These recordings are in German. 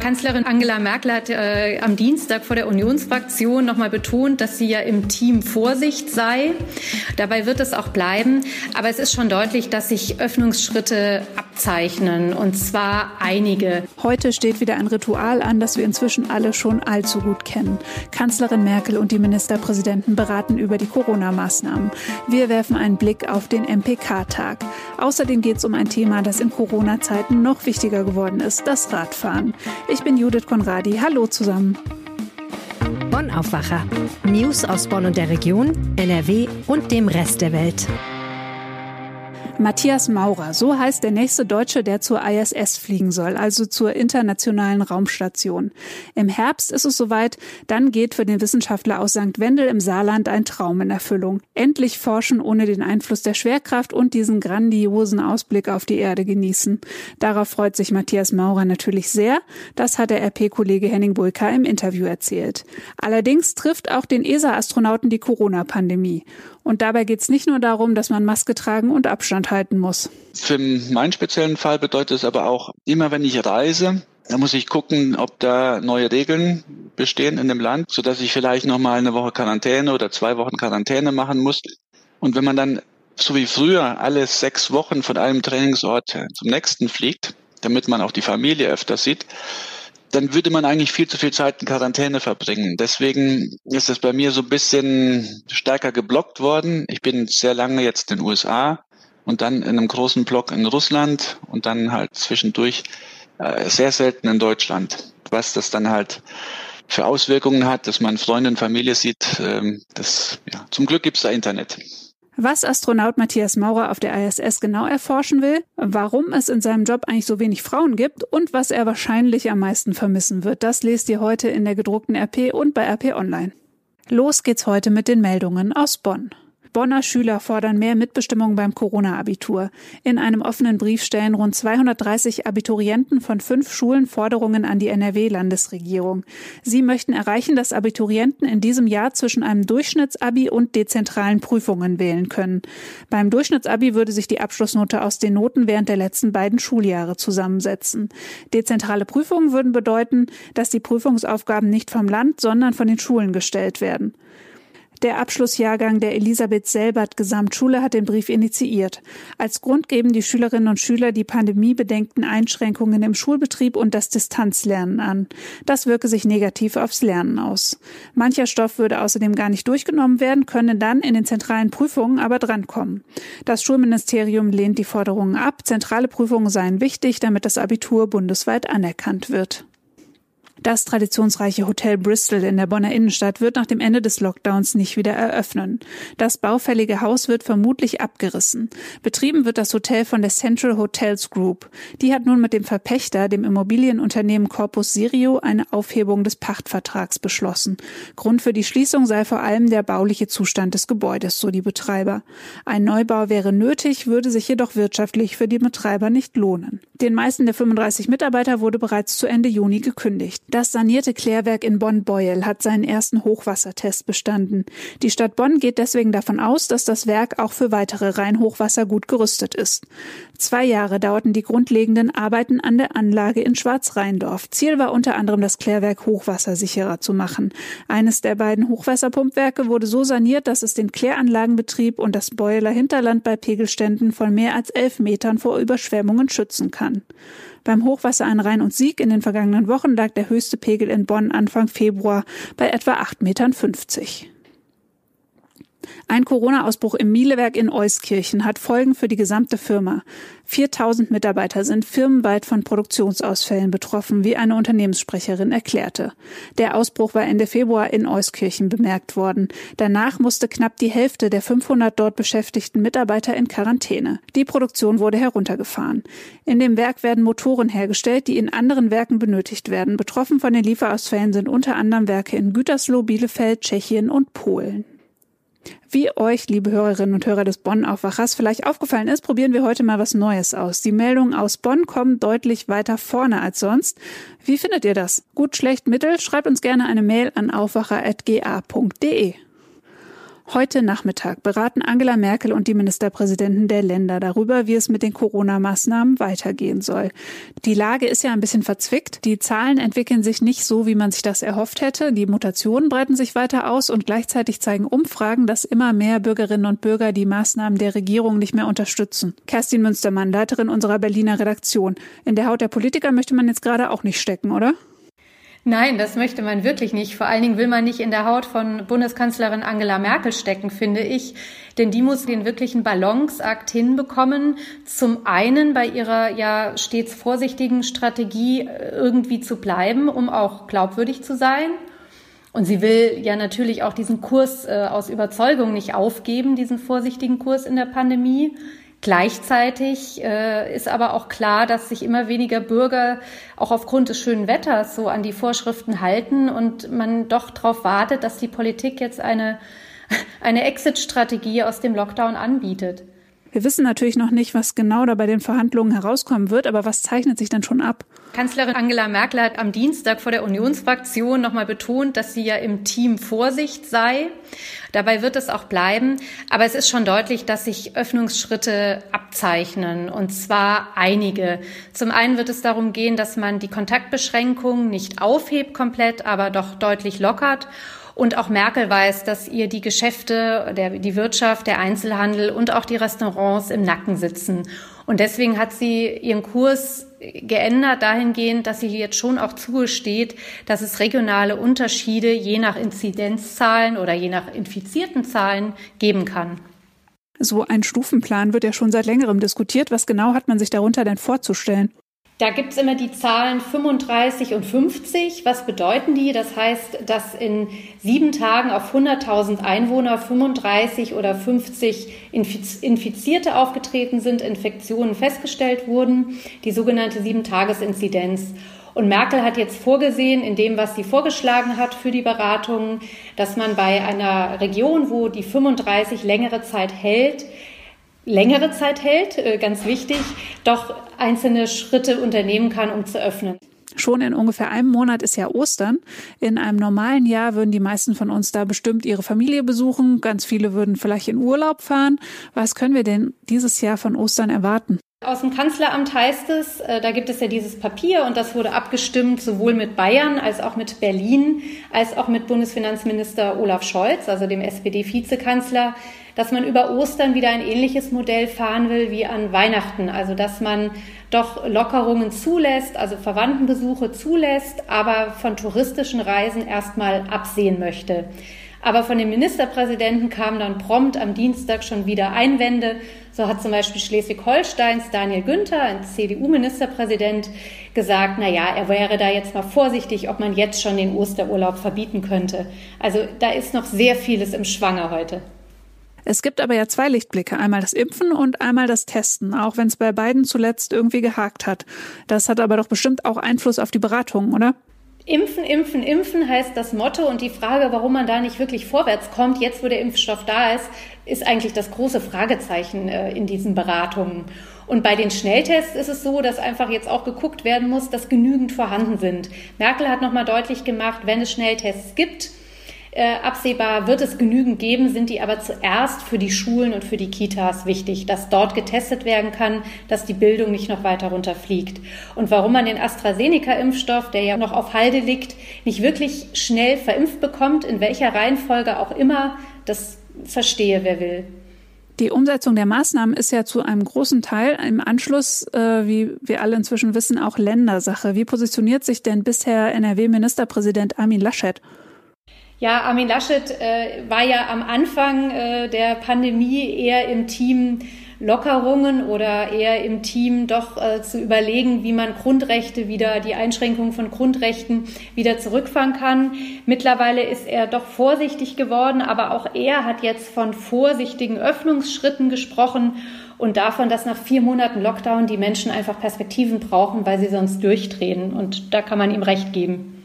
Kanzlerin Angela Merkel hat am Dienstag vor der Unionsfraktion nochmal betont, dass sie ja im Team Vorsicht sei. Dabei wird es auch bleiben. Aber es ist schon deutlich, dass sich Öffnungsschritte abzeichnen, und zwar einige. Heute steht wieder ein Ritual an, das wir inzwischen alle schon allzu gut kennen. Kanzlerin Merkel und die Ministerpräsidenten beraten über die Corona-Maßnahmen. Wir werfen einen Blick auf den MPK-Tag. Außerdem geht es um ein Thema, das in Corona-Zeiten noch wichtiger geworden ist, das Radfahren. Ich bin Judith Konradi. Hallo zusammen. Bonn Aufwacher. News aus Bonn und der Region, NRW und dem Rest der Welt. Matthias Maurer, so heißt der nächste Deutsche, der zur ISS fliegen soll, also zur Internationalen Raumstation. Im Herbst ist es soweit, dann geht für den Wissenschaftler aus St. Wendel im Saarland ein Traum in Erfüllung. Endlich forschen ohne den Einfluss der Schwerkraft und diesen grandiosen Ausblick auf die Erde genießen. Darauf freut sich Matthias Maurer natürlich sehr. Das hat der RP-Kollege Henning Bulka im Interview erzählt. Allerdings trifft auch den ESA-Astronauten die Corona-Pandemie. Und dabei geht es nicht nur darum, dass man Maske tragen und Abstand halten muss. Für meinen speziellen Fall bedeutet es aber auch, immer wenn ich reise, da muss ich gucken, ob da neue Regeln bestehen in dem Land, sodass ich vielleicht nochmal eine Woche Quarantäne oder 2 Wochen Quarantäne machen muss. Und wenn man dann, so wie früher, alle 6 Wochen von einem Trainingsort zum nächsten fliegt, damit man auch die Familie öfter sieht, dann würde man eigentlich viel zu viel Zeit in Quarantäne verbringen. Deswegen ist das bei mir so ein bisschen stärker geblockt worden. Ich bin sehr lange jetzt in den USA und dann in einem großen Block in Russland und dann halt zwischendurch sehr selten in Deutschland. Was das dann halt für Auswirkungen hat, dass man Freunde und Familie sieht, zum Glück gibt's da Internet. Was Astronaut Matthias Maurer auf der ISS genau erforschen will, warum es in seinem Job eigentlich so wenig Frauen gibt und was er wahrscheinlich am meisten vermissen wird, das lest ihr heute in der gedruckten RP und bei RP Online. Los geht's heute mit den Meldungen aus Bonn. Bonner Schüler fordern mehr Mitbestimmung beim Corona-Abitur. In einem offenen Brief stellen rund 230 Abiturienten von 5 Schulen Forderungen an die NRW-Landesregierung. Sie möchten erreichen, dass Abiturienten in diesem Jahr zwischen einem Durchschnittsabi und dezentralen Prüfungen wählen können. Beim Durchschnittsabi würde sich die Abschlussnote aus den Noten während der letzten 2 Schuljahre zusammensetzen. Dezentrale Prüfungen würden bedeuten, dass die Prüfungsaufgaben nicht vom Land, sondern von den Schulen gestellt werden. Der Abschlussjahrgang der Elisabeth-Selbert-Gesamtschule hat den Brief initiiert. Als Grund geben die Schülerinnen und Schüler die pandemiebedingten Einschränkungen im Schulbetrieb und das Distanzlernen an. Das wirke sich negativ aufs Lernen aus. Mancher Stoff würde außerdem gar nicht durchgenommen werden, könne dann in den zentralen Prüfungen aber drankommen. Das Schulministerium lehnt die Forderungen ab. Zentrale Prüfungen seien wichtig, damit das Abitur bundesweit anerkannt wird. Das traditionsreiche Hotel Bristol in der Bonner Innenstadt wird nach dem Ende des Lockdowns nicht wieder eröffnen. Das baufällige Haus wird vermutlich abgerissen. Betrieben wird das Hotel von der Central Hotels Group. Die hat nun mit dem Verpächter, dem Immobilienunternehmen Corpus Sireo, eine Aufhebung des Pachtvertrags beschlossen. Grund für die Schließung sei vor allem der bauliche Zustand des Gebäudes, so die Betreiber. Ein Neubau wäre nötig, würde sich jedoch wirtschaftlich für die Betreiber nicht lohnen. Den meisten der 35 Mitarbeiter wurde bereits zu Ende Juni gekündigt. Das sanierte Klärwerk in Bonn-Beuel hat seinen ersten Hochwassertest bestanden. Die Stadt Bonn geht deswegen davon aus, dass das Werk auch für weitere Rheinhochwasser gut gerüstet ist. 2 Jahre dauerten die grundlegenden Arbeiten an der Anlage in Schwarz-Rheindorf. Ziel war unter anderem, das Klärwerk hochwassersicherer zu machen. Eines der beiden Hochwasserpumpwerke wurde so saniert, dass es den Kläranlagenbetrieb und das Beueler Hinterland bei Pegelständen von mehr als 11 Metern vor Überschwemmungen schützen kann. Beim Hochwasser an Rhein und Sieg in den vergangenen Wochen lag der höchste Pegel in Bonn Anfang Februar bei etwa 8,50 Metern. Ein Corona-Ausbruch im Mielewerk in Euskirchen hat Folgen für die gesamte Firma. 4000 Mitarbeiter sind firmenweit von Produktionsausfällen betroffen, wie eine Unternehmenssprecherin erklärte. Der Ausbruch war Ende Februar in Euskirchen bemerkt worden. Danach musste knapp die Hälfte der 500 dort beschäftigten Mitarbeiter in Quarantäne. Die Produktion wurde heruntergefahren. In dem Werk werden Motoren hergestellt, die in anderen Werken benötigt werden. Betroffen von den Lieferausfällen sind unter anderem Werke in Gütersloh, Bielefeld, Tschechien und Polen. Wie euch, liebe Hörerinnen und Hörer des Bonn-Aufwachers, vielleicht aufgefallen ist, probieren wir heute mal was Neues aus. Die Meldungen aus Bonn kommen deutlich weiter vorne als sonst. Wie findet ihr das? Gut, schlecht, mittel? Schreibt uns gerne eine Mail an aufwacher.ga.de. Heute Nachmittag beraten Angela Merkel und die Ministerpräsidenten der Länder darüber, wie es mit den Corona-Maßnahmen weitergehen soll. Die Lage ist ja ein bisschen verzwickt. Die Zahlen entwickeln sich nicht so, wie man sich das erhofft hätte. Die Mutationen breiten sich weiter aus und gleichzeitig zeigen Umfragen, dass immer mehr Bürgerinnen und Bürger die Maßnahmen der Regierung nicht mehr unterstützen. Kerstin Münstermann, Leiterin unserer Berliner Redaktion. In der Haut der Politiker möchte man jetzt gerade auch nicht stecken, oder? Nein, das möchte man wirklich nicht. Vor allen Dingen will man nicht in der Haut von Bundeskanzlerin Angela Merkel stecken, finde ich. Denn die muss den wirklichen Balanceakt hinbekommen. Zum einen bei ihrer ja stets vorsichtigen Strategie irgendwie zu bleiben, um auch glaubwürdig zu sein. Und sie will ja natürlich auch diesen Kurs aus Überzeugung nicht aufgeben, diesen vorsichtigen Kurs in der Pandemie. Gleichzeitig ist aber auch klar, dass sich immer weniger Bürger auch aufgrund des schönen Wetters so an die Vorschriften halten und man doch darauf wartet, dass die Politik jetzt eine Exit-Strategie aus dem Lockdown anbietet. Wir wissen natürlich noch nicht, was genau da bei den Verhandlungen herauskommen wird, aber was zeichnet sich denn schon ab? Kanzlerin Angela Merkel hat am Dienstag vor der Unionsfraktion nochmal betont, dass sie ja im Team Vorsicht sei. Dabei wird es auch bleiben. Aber es ist schon deutlich, dass sich Öffnungsschritte abzeichnen, und zwar einige. Zum einen wird es darum gehen, dass man die Kontaktbeschränkungen nicht aufhebt komplett, aber doch deutlich lockert. Und auch Merkel weiß, dass ihr die Geschäfte, die Wirtschaft, der Einzelhandel und auch die Restaurants im Nacken sitzen. Und deswegen hat sie ihren Kurs geändert dahingehend, dass sie jetzt schon auch zugesteht, dass es regionale Unterschiede je nach Inzidenzzahlen oder je nach infizierten Zahlen geben kann. So ein Stufenplan wird ja schon seit längerem diskutiert. Was genau hat man sich darunter denn vorzustellen? Da gibt's immer die Zahlen 35 und 50. Was bedeuten die? Das heißt, dass in 7 Tagen auf 100.000 Einwohner 35 oder 50 Infizierte aufgetreten sind, Infektionen festgestellt wurden, die sogenannte 7-Tages-Inzidenz. Und Merkel hat jetzt vorgesehen, in dem, was sie vorgeschlagen hat für die Beratungen, dass man bei einer Region, wo die 35 längere Zeit hält, ganz wichtig, doch einzelne Schritte unternehmen kann, um zu öffnen. Schon in ungefähr einem Monat ist ja Ostern. In einem normalen Jahr würden die meisten von uns da bestimmt ihre Familie besuchen. Ganz viele würden vielleicht in Urlaub fahren. Was können wir denn dieses Jahr von Ostern erwarten? Aus dem Kanzleramt heißt es, da gibt es ja dieses Papier und das wurde abgestimmt sowohl mit Bayern als auch mit Berlin, als auch mit Bundesfinanzminister Olaf Scholz, also dem SPD-Vizekanzler, dass man über Ostern wieder ein ähnliches Modell fahren will wie an Weihnachten. Also dass man doch Lockerungen zulässt, also Verwandtenbesuche zulässt, aber von touristischen Reisen erstmal absehen möchte. Aber von den Ministerpräsidenten kamen dann prompt am Dienstag schon wieder Einwände. So hat zum Beispiel Schleswig-Holsteins Daniel Günther, ein CDU-Ministerpräsident, gesagt, er wäre da jetzt mal vorsichtig, ob man jetzt schon den Osterurlaub verbieten könnte. Also da ist noch sehr vieles im Schwange heute. Es gibt aber ja 2 Lichtblicke, einmal das Impfen und einmal das Testen, auch wenn es bei beiden zuletzt irgendwie gehakt hat. Das hat aber doch bestimmt auch Einfluss auf die Beratungen, oder? Impfen, impfen, impfen heißt das Motto und die Frage, warum man da nicht wirklich vorwärts kommt, jetzt wo der Impfstoff da ist, ist eigentlich das große Fragezeichen in diesen Beratungen. Und bei den Schnelltests ist es so, dass einfach jetzt auch geguckt werden muss, dass genügend vorhanden sind. Merkel hat nochmal deutlich gemacht, wenn es Schnelltests gibt, absehbar wird es genügend geben, sind die aber zuerst für die Schulen und für die Kitas wichtig, dass dort getestet werden kann, dass die Bildung nicht noch weiter runterfliegt. Und warum man den AstraZeneca-Impfstoff, der ja noch auf Halde liegt, nicht wirklich schnell verimpft bekommt, in welcher Reihenfolge auch immer, das verstehe wer will. Die Umsetzung der Maßnahmen ist ja zu einem großen Teil im Anschluss, wie wir alle inzwischen wissen, auch Ländersache. Wie positioniert sich denn bisher NRW-Ministerpräsident Armin Laschet? Ja, Armin Laschet war ja am Anfang der Pandemie eher im Team Lockerungen oder eher im Team doch zu überlegen, wie man die Einschränkungen von Grundrechten wieder zurückfahren kann. Mittlerweile ist er doch vorsichtig geworden, aber auch er hat jetzt von vorsichtigen Öffnungsschritten gesprochen und davon, dass nach 4 Monaten Lockdown die Menschen einfach Perspektiven brauchen, weil sie sonst durchdrehen. Und da kann man ihm recht geben.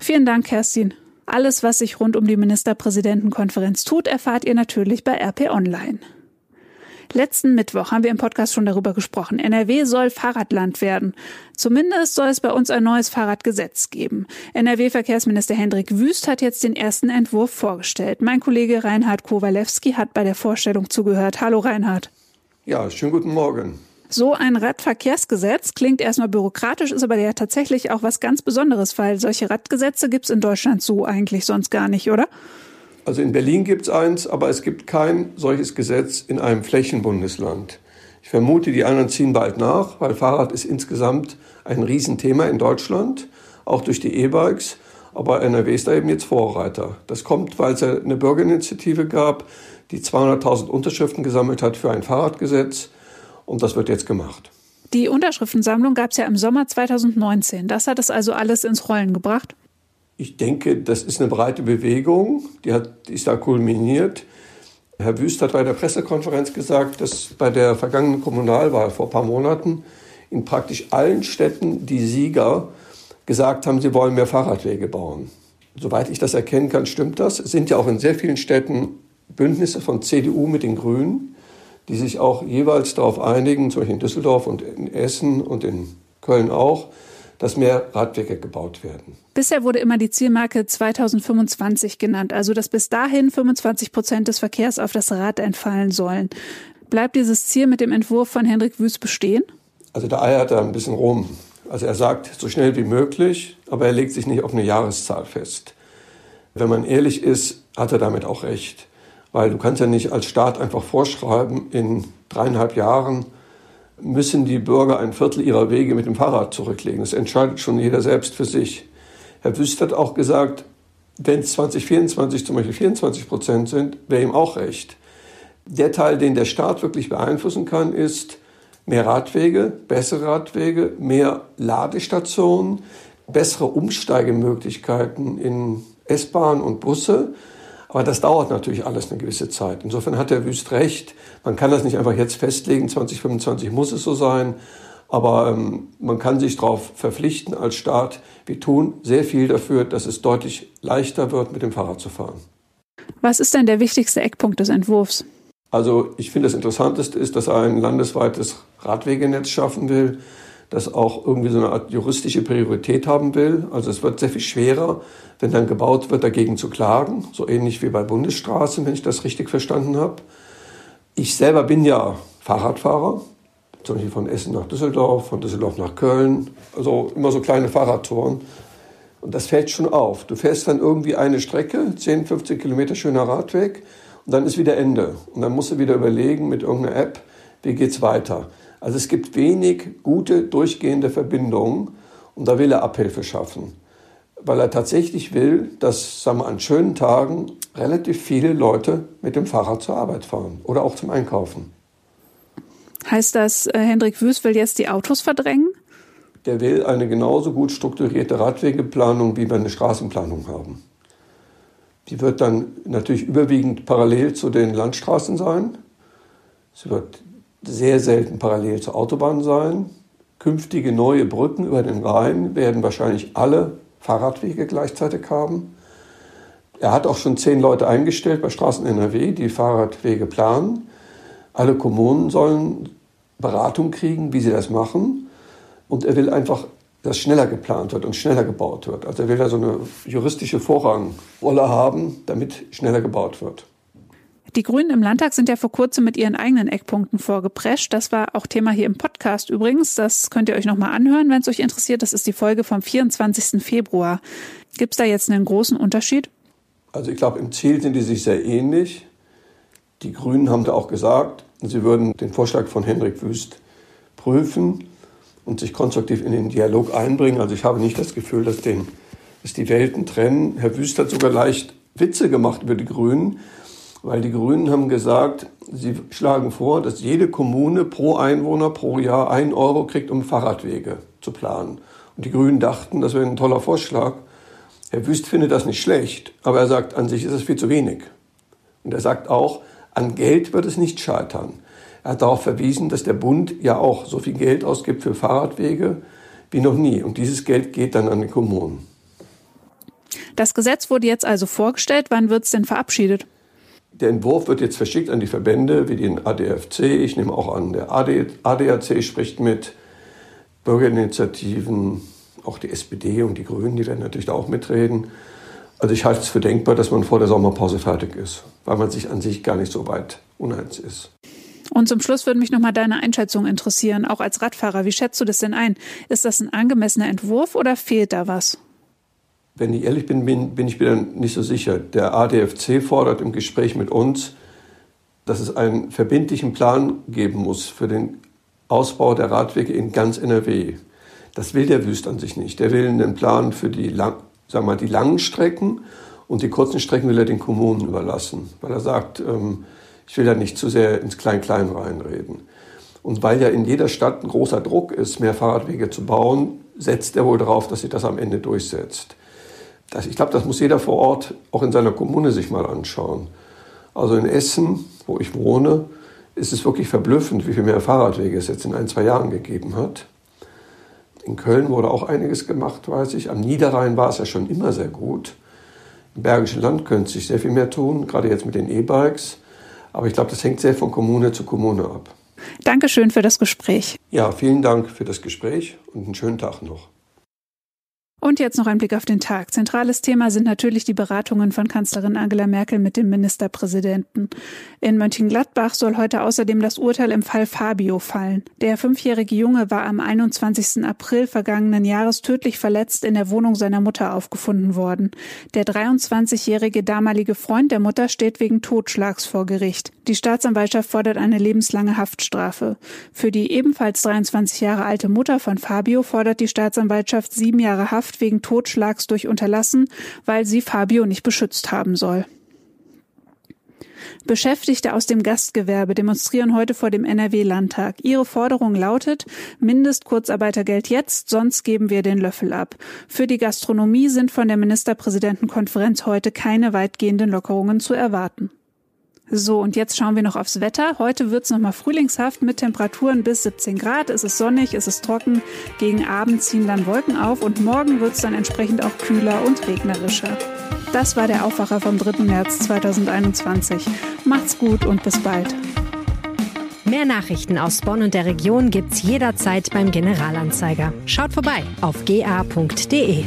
Vielen Dank, Kerstin. Alles, was sich rund um die Ministerpräsidentenkonferenz tut, erfahrt ihr natürlich bei RP Online. Letzten Mittwoch haben wir im Podcast schon darüber gesprochen. NRW soll Fahrradland werden. Zumindest soll es bei uns ein neues Fahrradgesetz geben. NRW-Verkehrsminister Hendrik Wüst hat jetzt den ersten Entwurf vorgestellt. Mein Kollege Reinhard Kowalewski hat bei der Vorstellung zugehört. Hallo Reinhard. Ja, schönen guten Morgen. So ein Radverkehrsgesetz klingt erstmal bürokratisch, ist aber ja tatsächlich auch was ganz Besonderes, weil solche Radgesetze gibt es in Deutschland so eigentlich sonst gar nicht, oder? Also in Berlin gibt es eins, aber es gibt kein solches Gesetz in einem Flächenbundesland. Ich vermute, die anderen ziehen bald nach, weil Fahrrad ist insgesamt ein Riesenthema in Deutschland, auch durch die E-Bikes. Aber NRW ist da eben jetzt Vorreiter. Das kommt, weil es eine Bürgerinitiative gab, die 200.000 Unterschriften gesammelt hat für ein Fahrradgesetz. Und das wird jetzt gemacht. Die Unterschriftensammlung gab es ja im Sommer 2019. Das hat es also alles ins Rollen gebracht? Ich denke, das ist eine breite Bewegung. Die ist da kulminiert. Herr Wüst hat bei der Pressekonferenz gesagt, dass bei der vergangenen Kommunalwahl vor ein paar Monaten in praktisch allen Städten die Sieger gesagt haben, sie wollen mehr Fahrradwege bauen. Soweit ich das erkennen kann, stimmt das. Es sind ja auch in sehr vielen Städten Bündnisse von CDU mit den Grünen, die sich auch jeweils darauf einigen, zum Beispiel in Düsseldorf und in Essen und in Köln auch, dass mehr Radwege gebaut werden. Bisher wurde immer die Zielmarke 2025 genannt, also dass bis dahin 25% des Verkehrs auf das Rad entfallen sollen. Bleibt dieses Ziel mit dem Entwurf von Hendrik Wüst bestehen? Also da eiert er ein bisschen rum. Also er sagt, so schnell wie möglich, aber er legt sich nicht auf eine Jahreszahl fest. Wenn man ehrlich ist, hat er damit auch recht. Weil du kannst ja nicht als Staat einfach vorschreiben, in 3,5 Jahren müssen die Bürger ein Viertel ihrer Wege mit dem Fahrrad zurücklegen. Das entscheidet schon jeder selbst für sich. Herr Wüst hat auch gesagt, wenn es 2024 zum Beispiel 24% sind, wäre ihm auch recht. Der Teil, den der Staat wirklich beeinflussen kann, ist mehr Radwege, bessere Radwege, mehr Ladestationen, bessere Umsteigemöglichkeiten in S-Bahn und Busse. Aber das dauert natürlich alles eine gewisse Zeit. Insofern hat Herr Wüst recht. Man kann das nicht einfach jetzt festlegen, 2025 muss es so sein. Aber man kann sich darauf verpflichten als Staat. Wir tun sehr viel dafür, dass es deutlich leichter wird, mit dem Fahrrad zu fahren. Was ist denn der wichtigste Eckpunkt des Entwurfs? Also ich finde, das Interessanteste ist, dass er ein landesweites Radwegenetz schaffen will, das auch irgendwie so eine Art juristische Priorität haben will. Also es wird sehr viel schwerer, wenn dann gebaut wird, dagegen zu klagen. So ähnlich wie bei Bundesstraßen, wenn ich das richtig verstanden habe. Ich selber bin ja Fahrradfahrer, zum Beispiel von Essen nach Düsseldorf, von Düsseldorf nach Köln. Also immer so kleine Fahrradtouren. Und das fällt schon auf. Du fährst dann irgendwie eine Strecke, 10, 15 Kilometer schöner Radweg, und dann ist wieder Ende. Und dann musst du wieder überlegen mit irgendeiner App, wie geht's weiter. Also es gibt wenig gute, durchgehende Verbindungen und da will er Abhilfe schaffen, weil er tatsächlich will, dass an schönen Tagen relativ viele Leute mit dem Fahrrad zur Arbeit fahren oder auch zum Einkaufen. Heißt das, Hendrik Wüst will jetzt die Autos verdrängen? Der will eine genauso gut strukturierte Radwegeplanung, wie wir eine Straßenplanung haben. Die wird dann natürlich überwiegend parallel zu den Landstraßen sein. Sie wird sehr selten parallel zur Autobahn sein. Künftige neue Brücken über den Rhein werden wahrscheinlich alle Fahrradwege gleichzeitig haben. Er hat auch schon 10 Leute eingestellt bei Straßen NRW, die Fahrradwege planen. Alle Kommunen sollen Beratung kriegen, wie sie das machen. Und er will einfach, dass schneller geplant wird und schneller gebaut wird. Also er will da so eine juristische Vorrangrolle haben, damit schneller gebaut wird. Die Grünen im Landtag sind ja vor kurzem mit ihren eigenen Eckpunkten vorgeprescht. Das war auch Thema hier im Podcast übrigens. Das könnt ihr euch nochmal anhören, wenn es euch interessiert. Das ist die Folge vom 24. Februar. Gibt es da jetzt einen großen Unterschied? Also ich glaube, im Ziel sind die sich sehr ähnlich. Die Grünen haben da auch gesagt, sie würden den Vorschlag von Hendrik Wüst prüfen und sich konstruktiv in den Dialog einbringen. Also ich habe nicht das Gefühl, dass die Welten trennen. Herr Wüst hat sogar leicht Witze gemacht über die Grünen, weil die Grünen haben gesagt, sie schlagen vor, dass jede Kommune pro Einwohner pro Jahr 1 Euro kriegt, um Fahrradwege zu planen. Und die Grünen dachten, das wäre ein toller Vorschlag. Herr Wüst findet das nicht schlecht, aber er sagt, an sich ist es viel zu wenig. Und er sagt auch, an Geld wird es nicht scheitern. Er hat darauf verwiesen, dass der Bund ja auch so viel Geld ausgibt für Fahrradwege wie noch nie. Und dieses Geld geht dann an die Kommunen. Das Gesetz wurde jetzt also vorgestellt. Wann wird es denn verabschiedet? Der Entwurf wird jetzt verschickt an die Verbände wie den ADFC. Ich nehme auch an, der ADAC spricht mit Bürgerinitiativen, auch die SPD und die Grünen, die werden natürlich da auch mitreden. Also ich halte es für denkbar, dass man vor der Sommerpause fertig ist, weil man sich an sich gar nicht so weit uneins ist. Und zum Schluss würde mich nochmal deine Einschätzung interessieren, auch als Radfahrer. Wie schätzt du das denn ein? Ist das ein angemessener Entwurf oder fehlt da was? Wenn ich ehrlich bin, bin ich mir dann nicht so sicher. Der ADFC fordert im Gespräch mit uns, dass es einen verbindlichen Plan geben muss für den Ausbau der Radwege in ganz NRW. Das will der Wüst an sich nicht. Der will einen Plan für die langen Strecken, und die kurzen Strecken will er den Kommunen überlassen, weil er sagt, ich will da nicht zu sehr ins Klein-Klein reinreden. Und weil ja in jeder Stadt ein großer Druck ist, mehr Fahrradwege zu bauen, setzt er wohl darauf, dass sich das am Ende durchsetzt. Ich glaube, das muss jeder vor Ort auch in seiner Kommune sich mal anschauen. Also in Essen, wo ich wohne, ist es wirklich verblüffend, wie viel mehr Fahrradwege es jetzt in 1-2 Jahren gegeben hat. In Köln wurde auch einiges gemacht, weiß ich. Am Niederrhein war es ja schon immer sehr gut. Im Bergischen Land könnte sich sehr viel mehr tun, gerade jetzt mit den E-Bikes. Aber ich glaube, das hängt sehr von Kommune zu Kommune ab. Dankeschön für das Gespräch. Ja, vielen Dank für das Gespräch und einen schönen Tag noch. Und jetzt noch ein Blick auf den Tag. Zentrales Thema sind natürlich die Beratungen von Kanzlerin Angela Merkel mit dem Ministerpräsidenten. In Mönchengladbach soll heute außerdem das Urteil im Fall Fabio fallen. Der 5-jährige Junge war am 21. April vergangenen Jahres tödlich verletzt in der Wohnung seiner Mutter aufgefunden worden. Der 23-jährige damalige Freund der Mutter steht wegen Totschlags vor Gericht. Die Staatsanwaltschaft fordert eine lebenslange Haftstrafe. Für die ebenfalls 23 Jahre alte Mutter von Fabio fordert die Staatsanwaltschaft 7 Jahre Haft wegen Totschlags durch Unterlassen, weil sie Fabio nicht beschützt haben soll. Beschäftigte aus dem Gastgewerbe demonstrieren heute vor dem NRW-Landtag. Ihre Forderung lautet: Mindestkurzarbeitergeld jetzt, sonst geben wir den Löffel ab. Für die Gastronomie sind von der Ministerpräsidentenkonferenz heute keine weitgehenden Lockerungen zu erwarten. So, und jetzt schauen wir noch aufs Wetter. Heute wird's nochmal frühlingshaft mit Temperaturen bis 17 Grad. Es ist sonnig, es ist trocken. Gegen Abend ziehen dann Wolken auf und morgen wird's dann entsprechend auch kühler und regnerischer. Das war der Aufwacher vom 3. März 2021. Macht's gut und bis bald. Mehr Nachrichten aus Bonn und der Region gibt's jederzeit beim Generalanzeiger. Schaut vorbei auf ga.de.